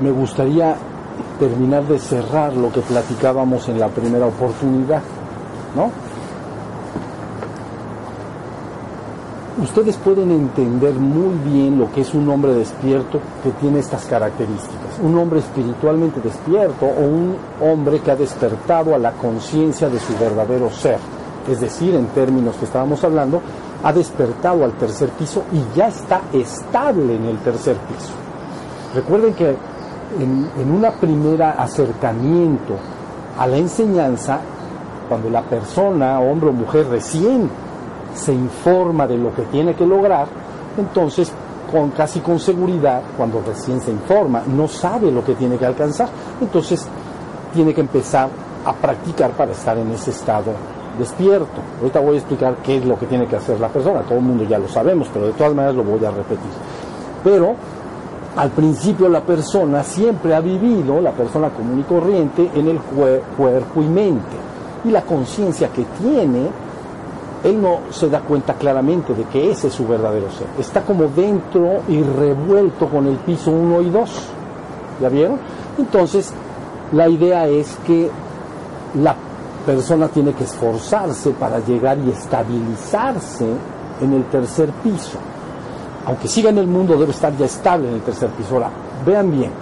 me gustaría terminar de cerrar lo que platicábamos en la primera oportunidad, ¿no? Ustedes pueden entender muy bien lo que es un hombre despierto que tiene estas características. Un hombre espiritualmente despierto o un hombre que ha despertado a la conciencia de su verdadero ser. Es decir, en términos que estábamos hablando, ha despertado al tercer piso y ya está estable en el tercer piso. Recuerden que en un primer acercamiento a la enseñanza, cuando la persona, hombre o mujer, recién se informa de lo que tiene que lograr, entonces casi con seguridad, cuando recién se informa, no sabe lo que tiene que alcanzar, entonces tiene que empezar a practicar para estar en ese estado despierto. Ahorita voy a explicar qué es lo que tiene que hacer la persona, todo el mundo ya lo sabemos, pero de todas maneras lo voy a repetir. Pero al principio la persona siempre ha vivido, la persona común y corriente, en el cuerpo y mente, y la conciencia que tiene, él no se da cuenta claramente de que ese es su verdadero ser. Está como dentro y revuelto con el piso 1 y 2. ¿Ya vieron? Entonces, la idea es que la persona tiene que esforzarse para llegar y estabilizarse en el tercer piso. Aunque siga en el mundo, debe estar ya estable en el tercer piso. Ahora, vean bien,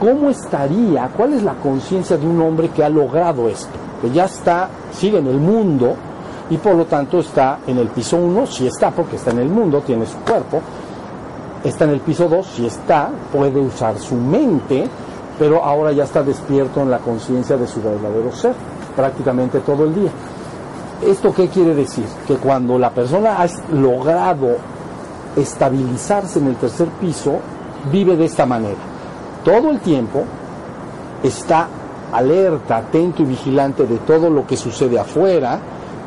¿cómo estaría? ¿Cuál es la conciencia de un hombre que ha logrado esto? Que ya está, sigue en el mundo, y por lo tanto está en el piso 1, si está, porque está en el mundo, tiene su cuerpo. Está en el piso 2, si está, puede usar su mente, pero ahora ya está despierto en la conciencia de su verdadero ser, prácticamente todo el día. ¿Esto qué quiere decir? Que cuando la persona ha logrado estabilizarse en el tercer piso, vive de esta manera. Todo el tiempo está alerta, atento y vigilante de todo lo que sucede afuera,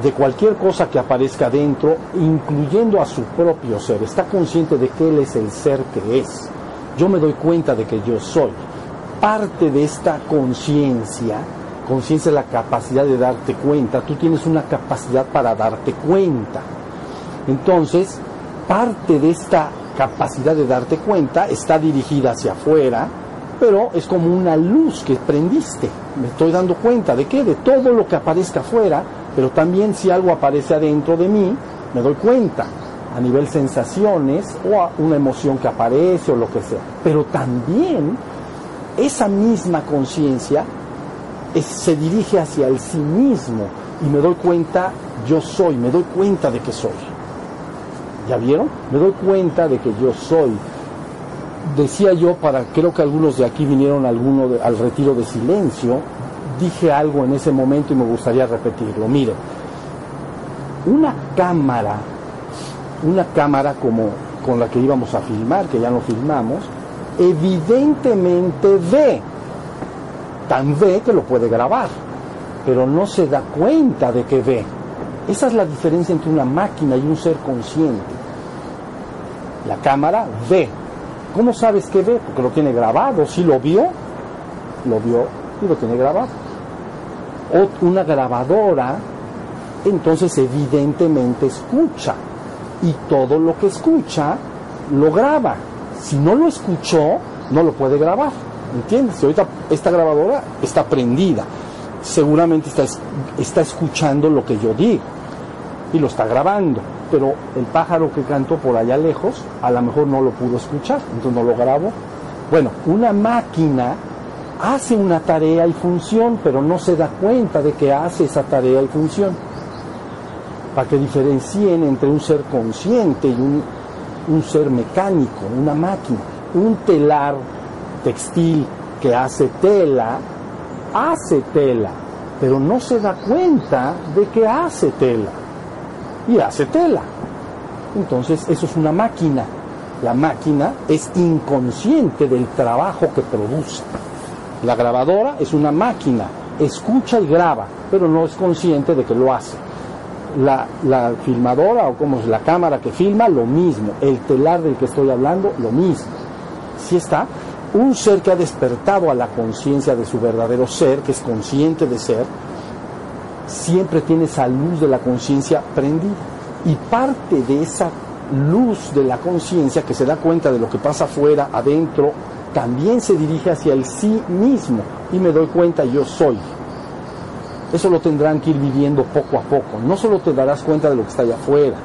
de cualquier cosa que aparezca dentro, incluyendo a su propio ser. Está consciente de que él es el ser que es. Yo me doy cuenta de que yo soy. Parte de esta conciencia, conciencia es la capacidad de darte cuenta. Tú tienes una capacidad para darte cuenta. Entonces, parte de esta capacidad de darte cuenta está dirigida hacia afuera, pero es como una luz que prendiste. Me estoy dando cuenta de qué, de todo lo que aparezca afuera, pero también si algo aparece adentro de mí, me doy cuenta, a nivel sensaciones o a una emoción que aparece o lo que sea. Pero también esa misma conciencia se dirige hacia el sí mismo y me doy cuenta, yo soy, me doy cuenta de que soy. ¿Ya vieron? Me doy cuenta de que yo soy. Decía yo, creo que algunos de aquí vinieron al retiro de silencio, dije algo en ese momento y me gustaría repetirlo. Miren, una cámara como con la que íbamos a filmar, que ya no filmamos, evidentemente ve que lo puede grabar, pero no se da cuenta de que ve. Esa es la diferencia entre una máquina y un ser consciente. La cámara ve. ¿Cómo sabes que ve? Porque lo tiene grabado. Si lo vio y lo tiene grabado. O una grabadora, entonces evidentemente escucha, y todo lo que escucha lo graba. Si no lo escuchó, no lo puede grabar, ¿entiendes? Ahorita esta grabadora está prendida, seguramente está escuchando lo que yo digo y lo está grabando, pero el pájaro que cantó por allá lejos a lo mejor no lo pudo escuchar, entonces no lo grabó. Bueno, una máquina hace una tarea y función, pero no se da cuenta de que hace esa tarea y función. Para que diferencien entre un ser consciente y un ser mecánico, una máquina. Un telar textil que hace tela, pero no se da cuenta de que hace tela. Y hace tela. Entonces, eso es una máquina. La máquina es inconsciente del trabajo que produce. La grabadora es una máquina, escucha y graba, pero no es consciente de que lo hace. La filmadora, o como es la cámara que filma, lo mismo. El telar del que estoy hablando, lo mismo. ¿Sí está? Un ser que ha despertado a la conciencia de su verdadero ser, que es consciente de ser, siempre tiene esa luz de la conciencia prendida. Y parte de esa luz de la conciencia que se da cuenta de lo que pasa afuera, adentro, también se dirige hacia el sí mismo y me doy cuenta, yo soy. Eso lo tendrán que ir viviendo poco a poco. No solo te darás cuenta de lo que está allá afuera,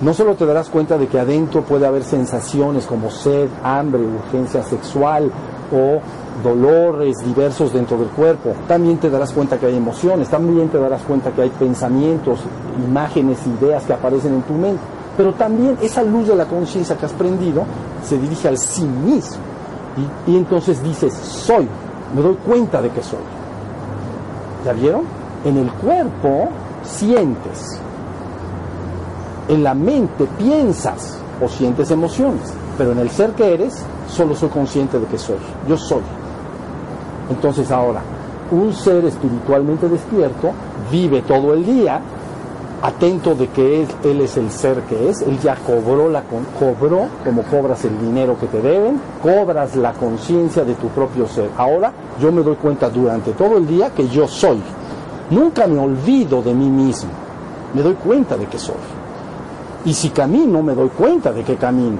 no solo te darás cuenta de que adentro puede haber sensaciones como sed, hambre, urgencia sexual o dolores diversos dentro del cuerpo. También te darás cuenta que hay emociones, también te darás cuenta que hay pensamientos, imágenes, ideas que aparecen en tu mente. Pero también esa luz de la conciencia que has prendido se dirige al sí mismo. Y entonces dices, soy, me doy cuenta de que soy. ¿Ya vieron? En el cuerpo sientes, en la mente piensas o sientes emociones, pero en el ser que eres, solo soy consciente de que soy, yo soy. Entonces ahora, un ser espiritualmente despierto vive todo el día atento de que él es el ser que es. Él ya cobró, como cobras el dinero que te deben, cobras la conciencia de tu propio ser. Ahora yo me doy cuenta durante todo el día que yo soy. Nunca me olvido de mí mismo, me doy cuenta de que soy. Y si camino, me doy cuenta de que camino.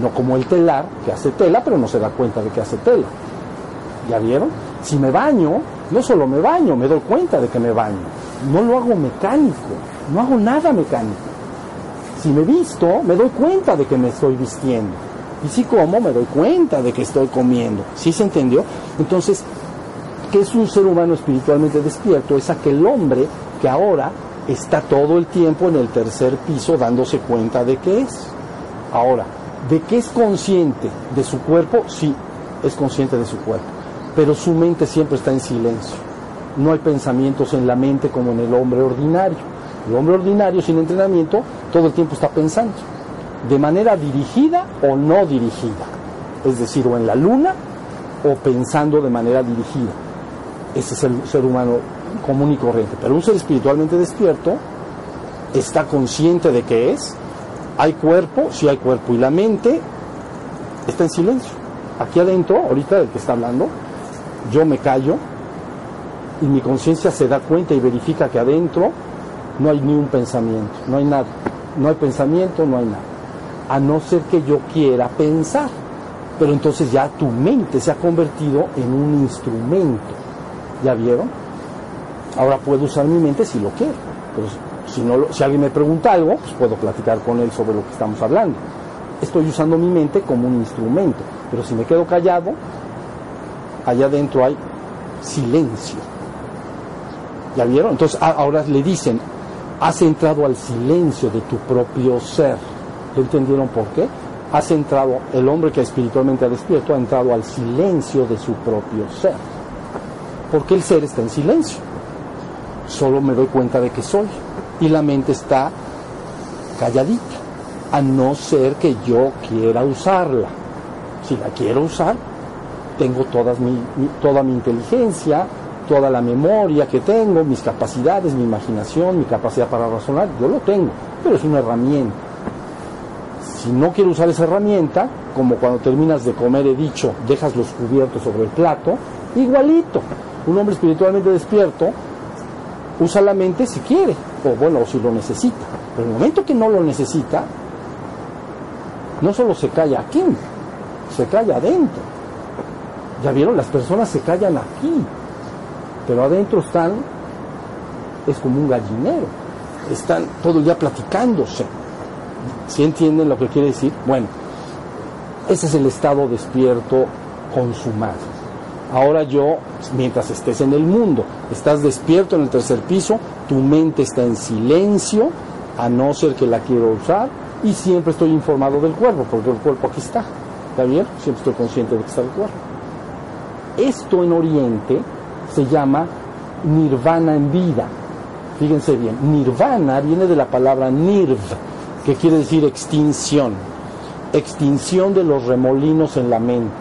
No como el telar, que hace tela, pero no se da cuenta de que hace tela. ¿Ya vieron? Si me baño, no solo me baño, me doy cuenta de que me baño. No lo hago mecánico, no hago nada mecánico. Si me visto, me doy cuenta de que me estoy vistiendo. Y si como, me doy cuenta de que estoy comiendo. ¿Sí se entendió? Entonces, ¿qué es un ser humano espiritualmente despierto? Es aquel hombre que ahora está todo el tiempo en el tercer piso dándose cuenta de qué es. Ahora, ¿de qué es consciente? ¿De su cuerpo? Sí, es consciente de su cuerpo. Pero su mente siempre está en silencio. No hay pensamientos en la mente como en el hombre ordinario. El hombre ordinario sin entrenamiento todo el tiempo está pensando, de manera dirigida o no dirigida. Es decir, o en la luna o pensando de manera dirigida. Ese es el ser humano común y corriente. Pero un ser espiritualmente despierto está consciente de qué es. Hay cuerpo, sí hay cuerpo. Y la mente está en silencio. Aquí adentro, ahorita del que está hablando, yo me callo. Y mi conciencia se da cuenta y verifica que adentro no hay ni un pensamiento, no hay nada. No hay pensamiento, no hay nada. A no ser que yo quiera pensar. Pero entonces ya tu mente se ha convertido en un instrumento. ¿Ya vieron? Ahora puedo usar mi mente si lo quiero. Pero si alguien me pregunta algo, pues puedo platicar con él sobre lo que estamos hablando. Estoy usando mi mente como un instrumento. Pero si me quedo callado, allá adentro hay silencio. ¿Ya vieron? Entonces ahora le dicen, has entrado al silencio de tu propio ser. ¿Entendieron por qué? Has entrado, el hombre que espiritualmente ha despierto ha entrado al silencio de su propio ser. Porque el ser está en silencio. Solo me doy cuenta de que soy. Y la mente está calladita. A no ser que yo quiera usarla. Si la quiero usar, tengo toda mi inteligencia, toda la memoria que tengo, mis capacidades, mi imaginación, mi capacidad para razonar, yo lo tengo, pero es una herramienta. Si no quiero usar esa herramienta, como cuando terminas de comer he dicho, dejas los cubiertos sobre el plato, igualito. Un hombre espiritualmente despierto usa la mente si quiere, o si lo necesita. Pero en el momento que no lo necesita, no solo se calla aquí, se calla adentro. ¿Ya vieron? Las personas se callan aquí. Pero adentro están, es como un gallinero, están todo el día platicándose. ¿Sí entienden lo que quiere decir? Bueno, ese es el estado despierto consumado. Ahora yo, mientras estés en el mundo, estás despierto en el tercer piso, tu mente está en silencio, a no ser que la quiero usar, y siempre estoy informado del cuerpo, porque el cuerpo aquí está. ¿Está bien? Siempre estoy consciente de que está el cuerpo. Esto en Oriente se llama nirvana en vida. Fíjense bien, nirvana viene de la palabra nirv, que quiere decir extinción. Extinción de los remolinos en la mente.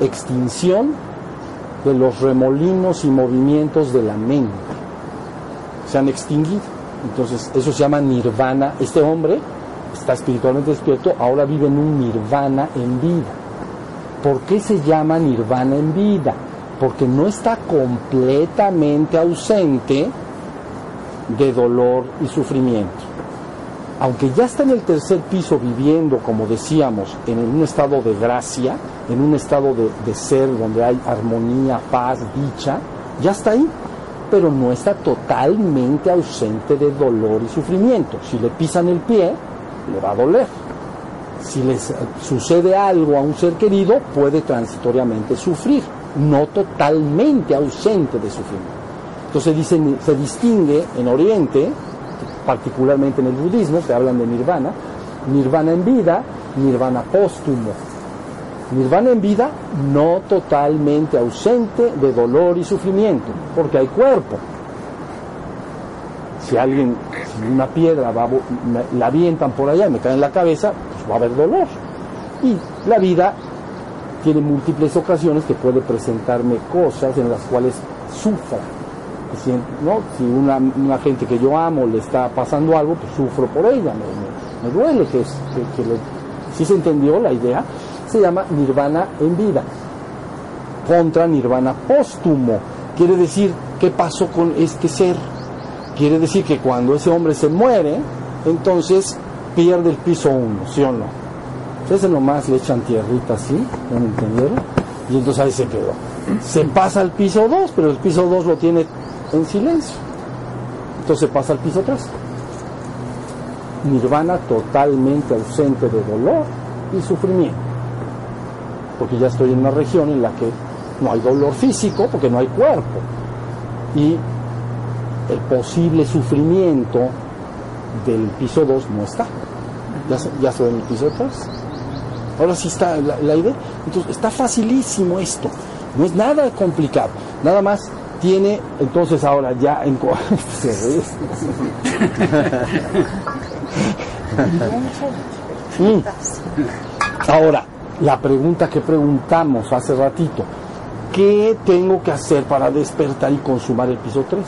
Extinción de los remolinos y movimientos de la mente. Se han extinguido. Entonces, eso se llama nirvana. Este hombre está espiritualmente despierto, ahora vive en un nirvana en vida. ¿Por qué se llama nirvana en vida? Porque no está completamente ausente de dolor y sufrimiento. Aunque ya está en el tercer piso viviendo, como decíamos, en un estado de gracia, en un estado de ser donde hay armonía, paz, dicha, ya está ahí, pero no está totalmente ausente de dolor y sufrimiento. Si le pisan el pie, le va a doler. Si les sucede algo a un ser querido, puede transitoriamente sufrir, no totalmente ausente de sufrimiento. Entonces dicen, se distingue en Oriente, particularmente en el budismo, se hablan de nirvana, nirvana en vida, nirvana póstumo. Nirvana en vida no totalmente ausente de dolor y sufrimiento, porque hay cuerpo. Si una piedra la avientan por allá y me cae en la cabeza, pues va a haber dolor. Y la vida tiene múltiples ocasiones que puede presentarme cosas en las cuales sufra. ¿No? Si una gente que yo amo le está pasando algo, pues sufro por ella, me duele. ¿Sí se entendió la idea? Se llama nirvana en vida, contra nirvana póstumo. Quiere decir, ¿qué pasó con este ser? Quiere decir que cuando ese hombre se muere, entonces pierde el piso 1, ¿sí o no? Entonces nomás le echan tierrita así, ¿no me entendieron? Y entonces ahí se quedó. Se pasa al piso 2, pero el piso 2 lo tiene en silencio. Entonces pasa al piso 3. Nirvana totalmente ausente de dolor y sufrimiento. Porque ya estoy en una región en la que no hay dolor físico, porque no hay cuerpo. Y el posible sufrimiento del piso 2 no está. Ya estoy en el piso 3. Ahora sí está la idea. Entonces está facilísimo esto. No es nada complicado. Nada más tiene, entonces ahora ya en se ve. Ahora, la pregunta que preguntamos hace ratito, ¿qué tengo que hacer para despertar y consumar el piso 3?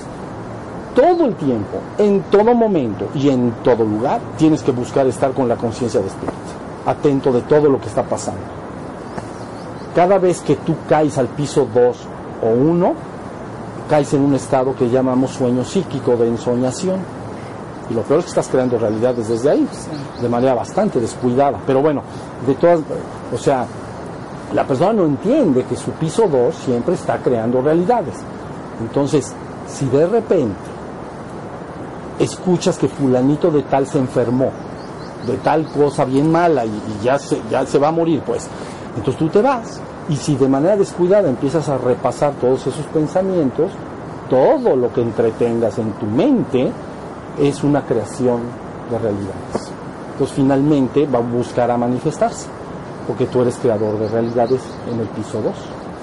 Todo el tiempo, en todo momento y en todo lugar, tienes que buscar estar con la conciencia despierta, atento de todo lo que está pasando. Cada vez que tú caes al piso 2 o 1, caes en un estado que llamamos sueño psíquico de ensoñación. Y lo peor es que estás creando realidades desde ahí, de manera bastante descuidada. Pero bueno, la persona no entiende que su piso 2 siempre está creando realidades. Entonces, si de repente escuchas que fulanito de tal se enfermó, de tal cosa bien mala y ya se va a morir, pues, entonces tú te vas. Y si de manera descuidada empiezas a repasar todos esos pensamientos, todo lo que entretengas en tu mente es una creación de realidades. Entonces finalmente va a buscar a manifestarse, porque tú eres creador de realidades en el piso 2.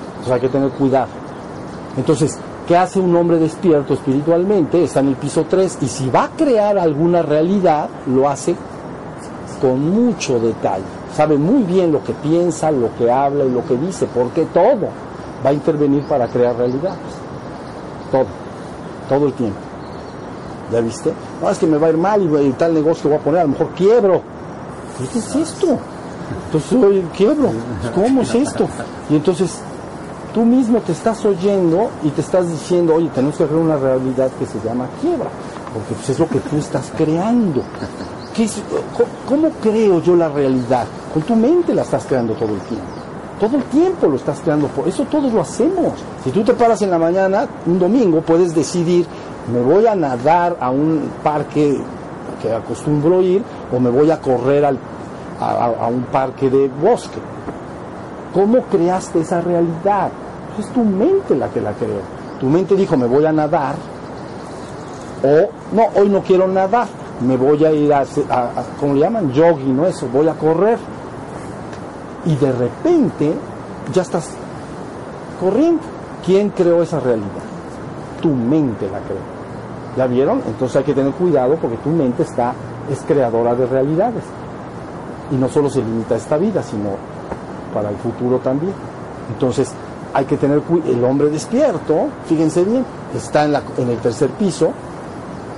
Entonces hay que tener cuidado. Entonces, ¿qué hace un hombre despierto espiritualmente? Está en el piso 3 y si va a crear alguna realidad, lo hace con mucho detalle. Sabe muy bien lo que piensa, lo que habla y lo que dice, porque todo va a intervenir para crear realidades. Todo el tiempo. ¿Ya viste? No, es que me va a ir mal y tal negocio que voy a poner, a lo mejor quiebro. ¿Qué es esto? Entonces, oye, quiebro. ¿Cómo es esto? Y entonces, tú mismo te estás oyendo y te estás diciendo, oye, tenemos que crear una realidad que se llama quiebra, porque pues, es lo que tú estás creando. ¿Cómo creo yo la realidad? Con tu mente la estás creando todo el tiempo. Todo el tiempo lo estás creando. Por eso todos lo hacemos. Si tú te paras en la mañana, un domingo, puedes decidir, me voy a nadar a un parque que acostumbro ir, o me voy a correr a un parque de bosque. ¿Cómo creaste esa realidad? Es tu mente la que la creó. Tu mente dijo, me voy a nadar, o no, hoy no quiero nadar. Me voy a ir a ¿cómo le llaman? Jogging, ¿no? Eso, voy a correr. Y de repente, ya estás corriendo. ¿Quién creó esa realidad? Tu mente la creó. ¿Ya vieron? Entonces hay que tener cuidado porque tu mente es creadora de realidades. Y no solo se limita a esta vida, sino para el futuro también. Entonces, hay que tener cuidado. El hombre despierto, fíjense bien, está en el tercer piso.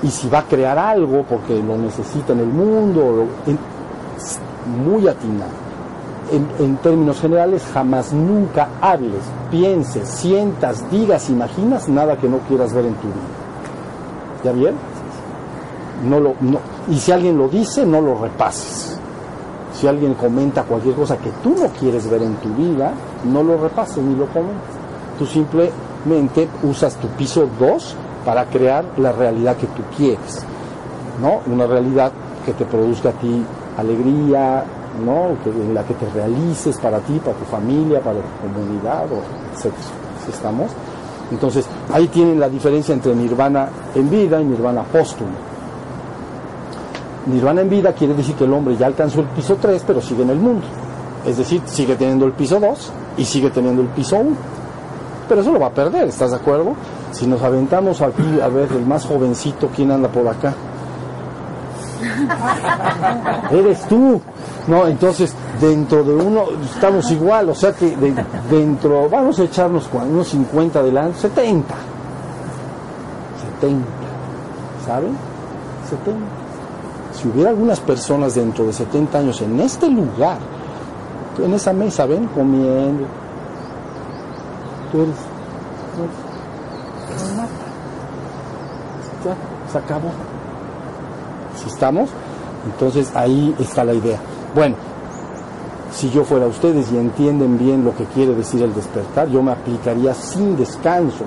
Y si va a crear algo porque lo necesita en el mundo, muy atinado. En términos generales, jamás nunca hables, pienses, sientas, digas, imaginas nada que no quieras ver en tu vida. ¿Ya bien? No. Y si alguien lo dice, no lo repases. Si alguien comenta cualquier cosa que tú no quieres ver en tu vida, no lo repases ni lo comentes. Tú simplemente usas tu piso 2 para crear la realidad que tú quieres, ¿no? Una realidad que te produzca a ti alegría, ¿no? En la que te realices para ti, para tu familia, para tu comunidad, etc. ¿Sí estamos? Entonces, ahí tienen la diferencia entre nirvana en vida y nirvana póstumo. Nirvana en vida quiere decir que el hombre ya alcanzó el piso 3, pero sigue en el mundo. Es decir, sigue teniendo el piso 2 y sigue teniendo el piso 1. Pero eso lo va a perder, ¿estás de acuerdo? Si nos aventamos aquí, a ver, el más jovencito, ¿quién anda por acá? Eres tú, ¿no? Entonces, dentro de uno, estamos igual, o sea que dentro, vamos a echarnos unos 50 adelante, 70, ¿saben? 70. Si hubiera algunas personas dentro de 70 años en este lugar, en esa mesa, ven, comiendo, tú eres, no mata. Ya, se acabó. ¿Sí estamos? Entonces ahí está la idea. Bueno, si yo fuera ustedes y entienden bien lo que quiere decir el despertar, yo me aplicaría sin descanso.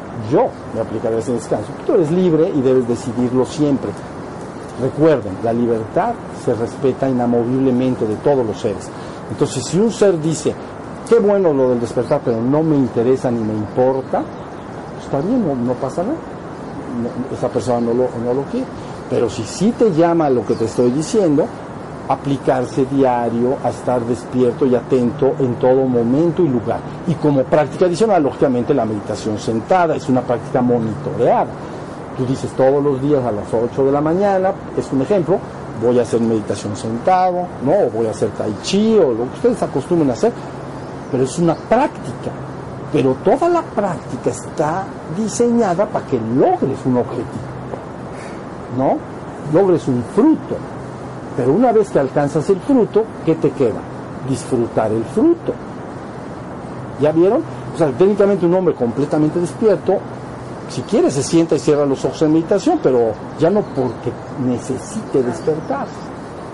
Tú eres libre y debes decidirlo siempre. Recuerden, la libertad se respeta inamoviblemente de todos los seres. Entonces, si un ser dice, qué bueno lo del despertar, pero no me interesa ni me importa, pues está bien, no pasa nada. No, esa persona no lo quiere. Pero si sí te llama lo que te estoy diciendo, aplicarse diario a estar despierto y atento en todo momento y lugar. Y como práctica adicional, lógicamente, la meditación sentada es una práctica monitoreada. Tú dices todos los días a las 8 de la mañana, es un ejemplo, voy a hacer meditación sentado, ¿no? O voy a hacer tai chi, o lo que ustedes acostumbren a hacer, pero es una práctica. Pero toda la práctica está diseñada para que logres un objetivo, ¿no? Logres un fruto. Pero una vez que alcanzas el fruto, ¿qué te queda? Disfrutar el fruto. ¿Ya vieron? O sea, técnicamente un hombre completamente despierto, si quiere se sienta y cierra los ojos en meditación, pero ya no porque necesite despertar.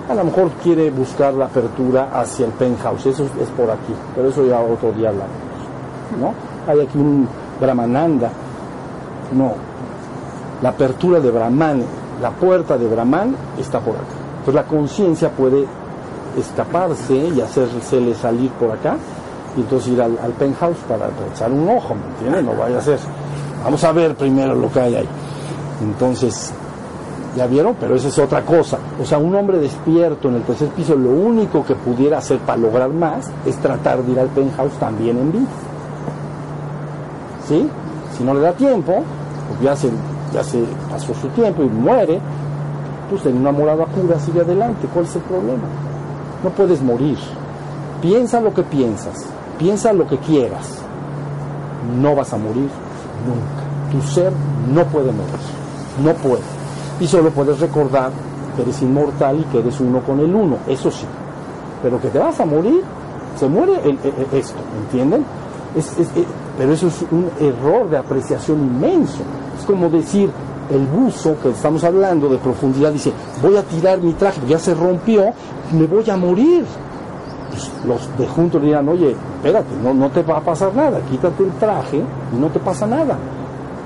A lo mejor quiere buscar la apertura hacia el penthouse, eso es por aquí, pero eso ya otro día hablamos, ¿no? Hay aquí un Brahmananda, la apertura de Brahman, la puerta de Brahman está por acá. Entonces la conciencia puede escaparse y hacérsele salir por acá, y entonces ir al penthouse para echar un ojo, ¿me entiendes? No vaya a ser. Vamos a ver primero lo que hay ahí. Entonces, ¿ya vieron? Pero esa es otra cosa. O sea, un hombre despierto en el tercer piso, lo único que pudiera hacer para lograr más es tratar de ir al penthouse también en vida. ¿Sí? Si no le da tiempo, pues ya se pasó su tiempo y muere, pues en una morada pura sigue adelante. ¿Cuál es el problema? No puedes morir. Piensa lo que piensas. Piensa lo que quieras. No vas a morir. Nunca. Tu ser no puede morir. No puede. Y solo puedes recordar que eres inmortal y que eres uno con el uno. Eso sí. Pero que te vas a morir, se muere esto. ¿Entienden? Pero eso es un error de apreciación inmenso. Es como decir, el buzo que estamos hablando de profundidad dice, voy a tirar mi traje, ya se rompió, me voy a morir. Pues los de juntos le dirán, oye, espérate, no te va a pasar nada, quítate el traje y no te pasa nada,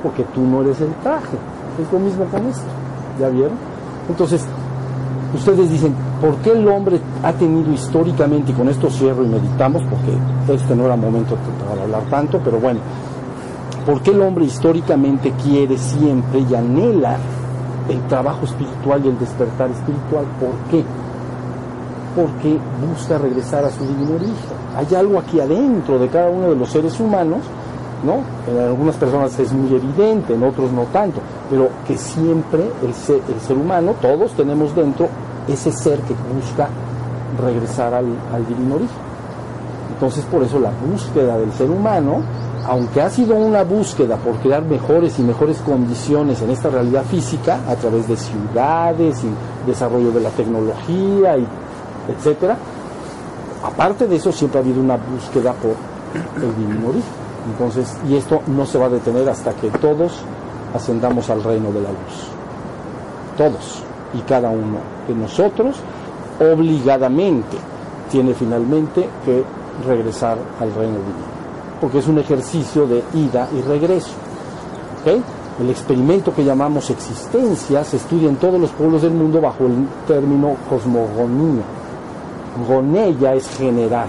porque tú no eres el traje. Es lo mismo con esto, ¿ya vieron? Entonces, ustedes dicen, ¿por qué el hombre ha tenido históricamente, y con esto cierro y meditamos, porque este no era momento para hablar tanto, pero bueno, ¿por qué el hombre históricamente quiere siempre y anhela el trabajo espiritual y el despertar espiritual? ¿Por qué? Porque busca regresar a su divino origen. Hay algo aquí adentro de cada uno de los seres humanos, ¿no? En algunas personas es muy evidente, en otros no tanto, pero que siempre el ser humano, todos tenemos dentro ese ser que busca regresar al divino origen. Entonces, por eso la búsqueda del ser humano, aunque ha sido una búsqueda por crear mejores y mejores condiciones en esta realidad física, a través de ciudades y desarrollo de la tecnología y etcétera, aparte de eso siempre ha habido una búsqueda por el divino origen. Entonces, y esto no se va a detener hasta que todos ascendamos al reino de la luz, todos y cada uno de nosotros obligadamente, tiene finalmente que regresar al reino divino, porque es un ejercicio de ida y regreso. ¿Okay? El experimento que llamamos existencia se estudia en todos los pueblos del mundo bajo el término cosmogonía. Gonella es generar.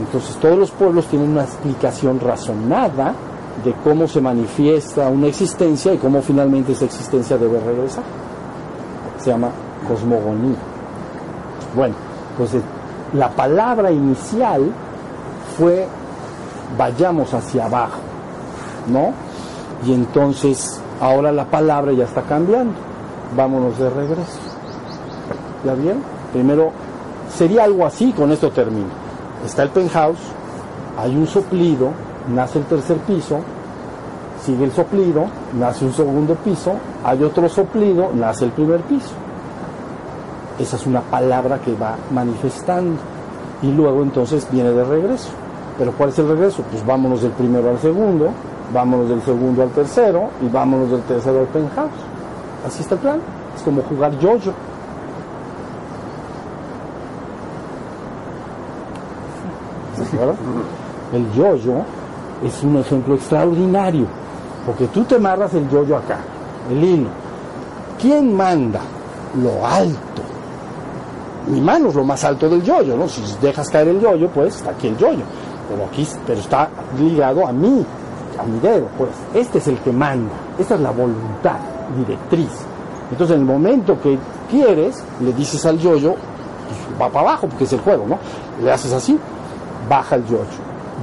Entonces todos los pueblos tienen una explicación razonada de cómo se manifiesta una existencia y cómo finalmente esa existencia debe regresar. Se llama cosmogonía. Bueno, entonces la palabra inicial fue vayamos hacia abajo, ¿no? Y entonces, ahora la palabra ya está cambiando. Vámonos de regreso. ¿Ya vieron? Primero, sería algo así, con esto termino. Está el penthouse, hay un soplido, nace el tercer piso, sigue el soplido, nace un segundo piso, hay otro soplido, nace el primer piso. Esa es una palabra que va manifestando. Y luego entonces viene de regreso. ¿Pero cuál es el regreso? Pues vámonos del primero al segundo, vámonos del segundo al tercero y vámonos del tercero al penthouse. Así está el plan. Es como jugar yo-yo. El yo-yo es un ejemplo extraordinario, porque tú te amarras el yo-yo acá, el hilo. ¿Quién manda? Lo alto. Mi mano es lo más alto del yo-yo, ¿no? Si dejas caer el yo-yo, pues está aquí el yo-yo, pero aquí, pero está ligado a mí, a mi dedo, pues. Este es el que manda. Esta es la voluntad directriz. Entonces, en el momento que quieres, le dices al yoyo, pues, va para abajo, porque es el juego, ¿no? Le haces así, baja el yoyo.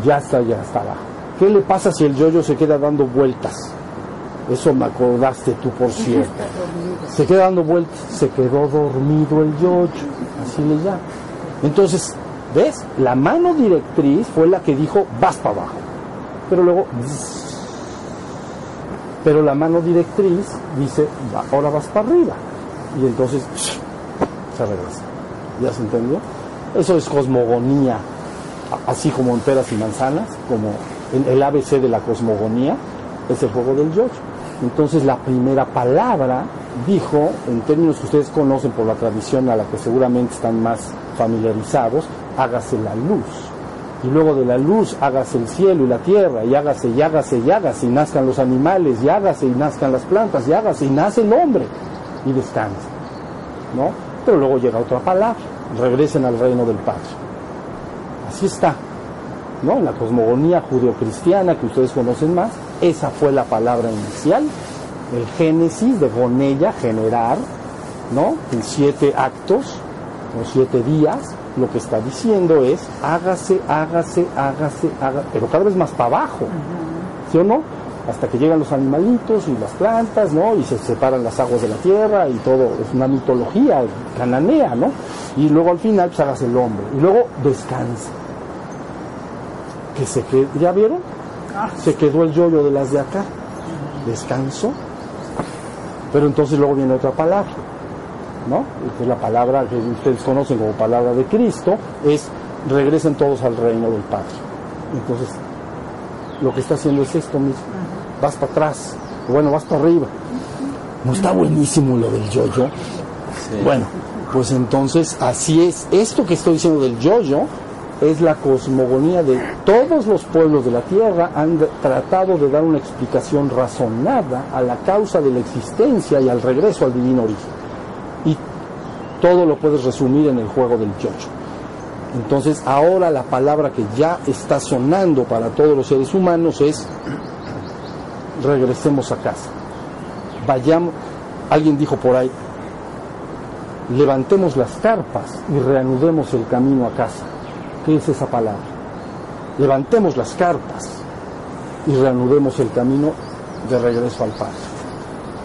Ya está abajo. ¿Qué le pasa si el yoyo se queda dando vueltas? Eso me acordaste tú, por cierto. Se queda dando vueltas. Se quedó dormido el yoyo. Así le llama. Entonces, ¿ves? La mano directriz fue la que dijo, vas para abajo. Pero luego, pero la mano directriz dice, ahora vas para arriba. Y entonces, se regresa. ¿Ya se entendió? Eso es cosmogonía, así como en peras y manzanas, como el ABC de la cosmogonía, es el juego del yo. Entonces, la primera palabra dijo, en términos que ustedes conocen por la tradición a la que seguramente están más familiarizados, hágase la luz. Y luego de la luz hágase el cielo y la tierra, y hágase, y hágase, y hágase, y nazcan los animales, y hágase, y nazcan las plantas, y hágase, y nace el hombre, y descansa, ¿no? Pero luego llega otra palabra, regresen al reino del Padre. Así está, ¿no? En la cosmogonía judeocristiana que ustedes conocen más, esa fue la palabra inicial, el génesis de gonella, generar, ¿no? En 7 actos, o 7 días. Lo que está diciendo es hágase, hágase, hágase, hágase, pero cada vez más para abajo, ¿sí o no? Hasta que llegan los animalitos y las plantas, ¿no? Y se separan las aguas de la tierra y todo, es una mitología cananea, ¿no? Y luego al final, pues hágase el hombre, y luego descansa. Que se quedó, ¿ya vieron? Se quedó el yoyo de las de acá, descansó, pero entonces luego viene otra palabra, ¿no? Entonces, la palabra que ustedes conocen como palabra de Cristo es regresen todos al reino del Padre. Entonces lo que está haciendo es esto mismo. Vas para atrás, bueno, vas para arriba. ¿No está buenísimo lo del yo-yo? Sí. Bueno, pues entonces así es. Esto que estoy diciendo del yo-yo es la cosmogonía de todos los pueblos de la tierra. Han tratado de dar una explicación razonada a la causa de la existencia y al regreso al divino origen. Todo lo puedes resumir en el juego del yo-yo. Entonces, ahora la palabra que ya está sonando para todos los seres humanos es regresemos a casa. Vayamos, alguien dijo por ahí, levantemos las carpas y reanudemos el camino a casa. ¿Qué es esa palabra? Levantemos las carpas y reanudemos el camino de regreso al Padre.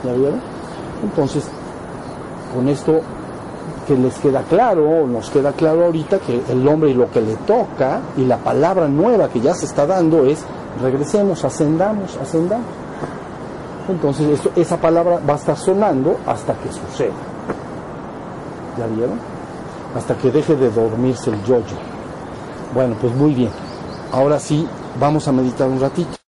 ¿Ya vieron? Entonces, con esto que les queda claro, nos queda claro ahorita que el hombre y lo que le toca y la palabra nueva que ya se está dando es regresemos, ascendamos, ascendamos. Entonces esa palabra va a estar sonando hasta que suceda. ¿Ya vieron? Hasta que deje de dormirse el yo-yo. Bueno, pues muy bien. Ahora sí, vamos a meditar un ratito.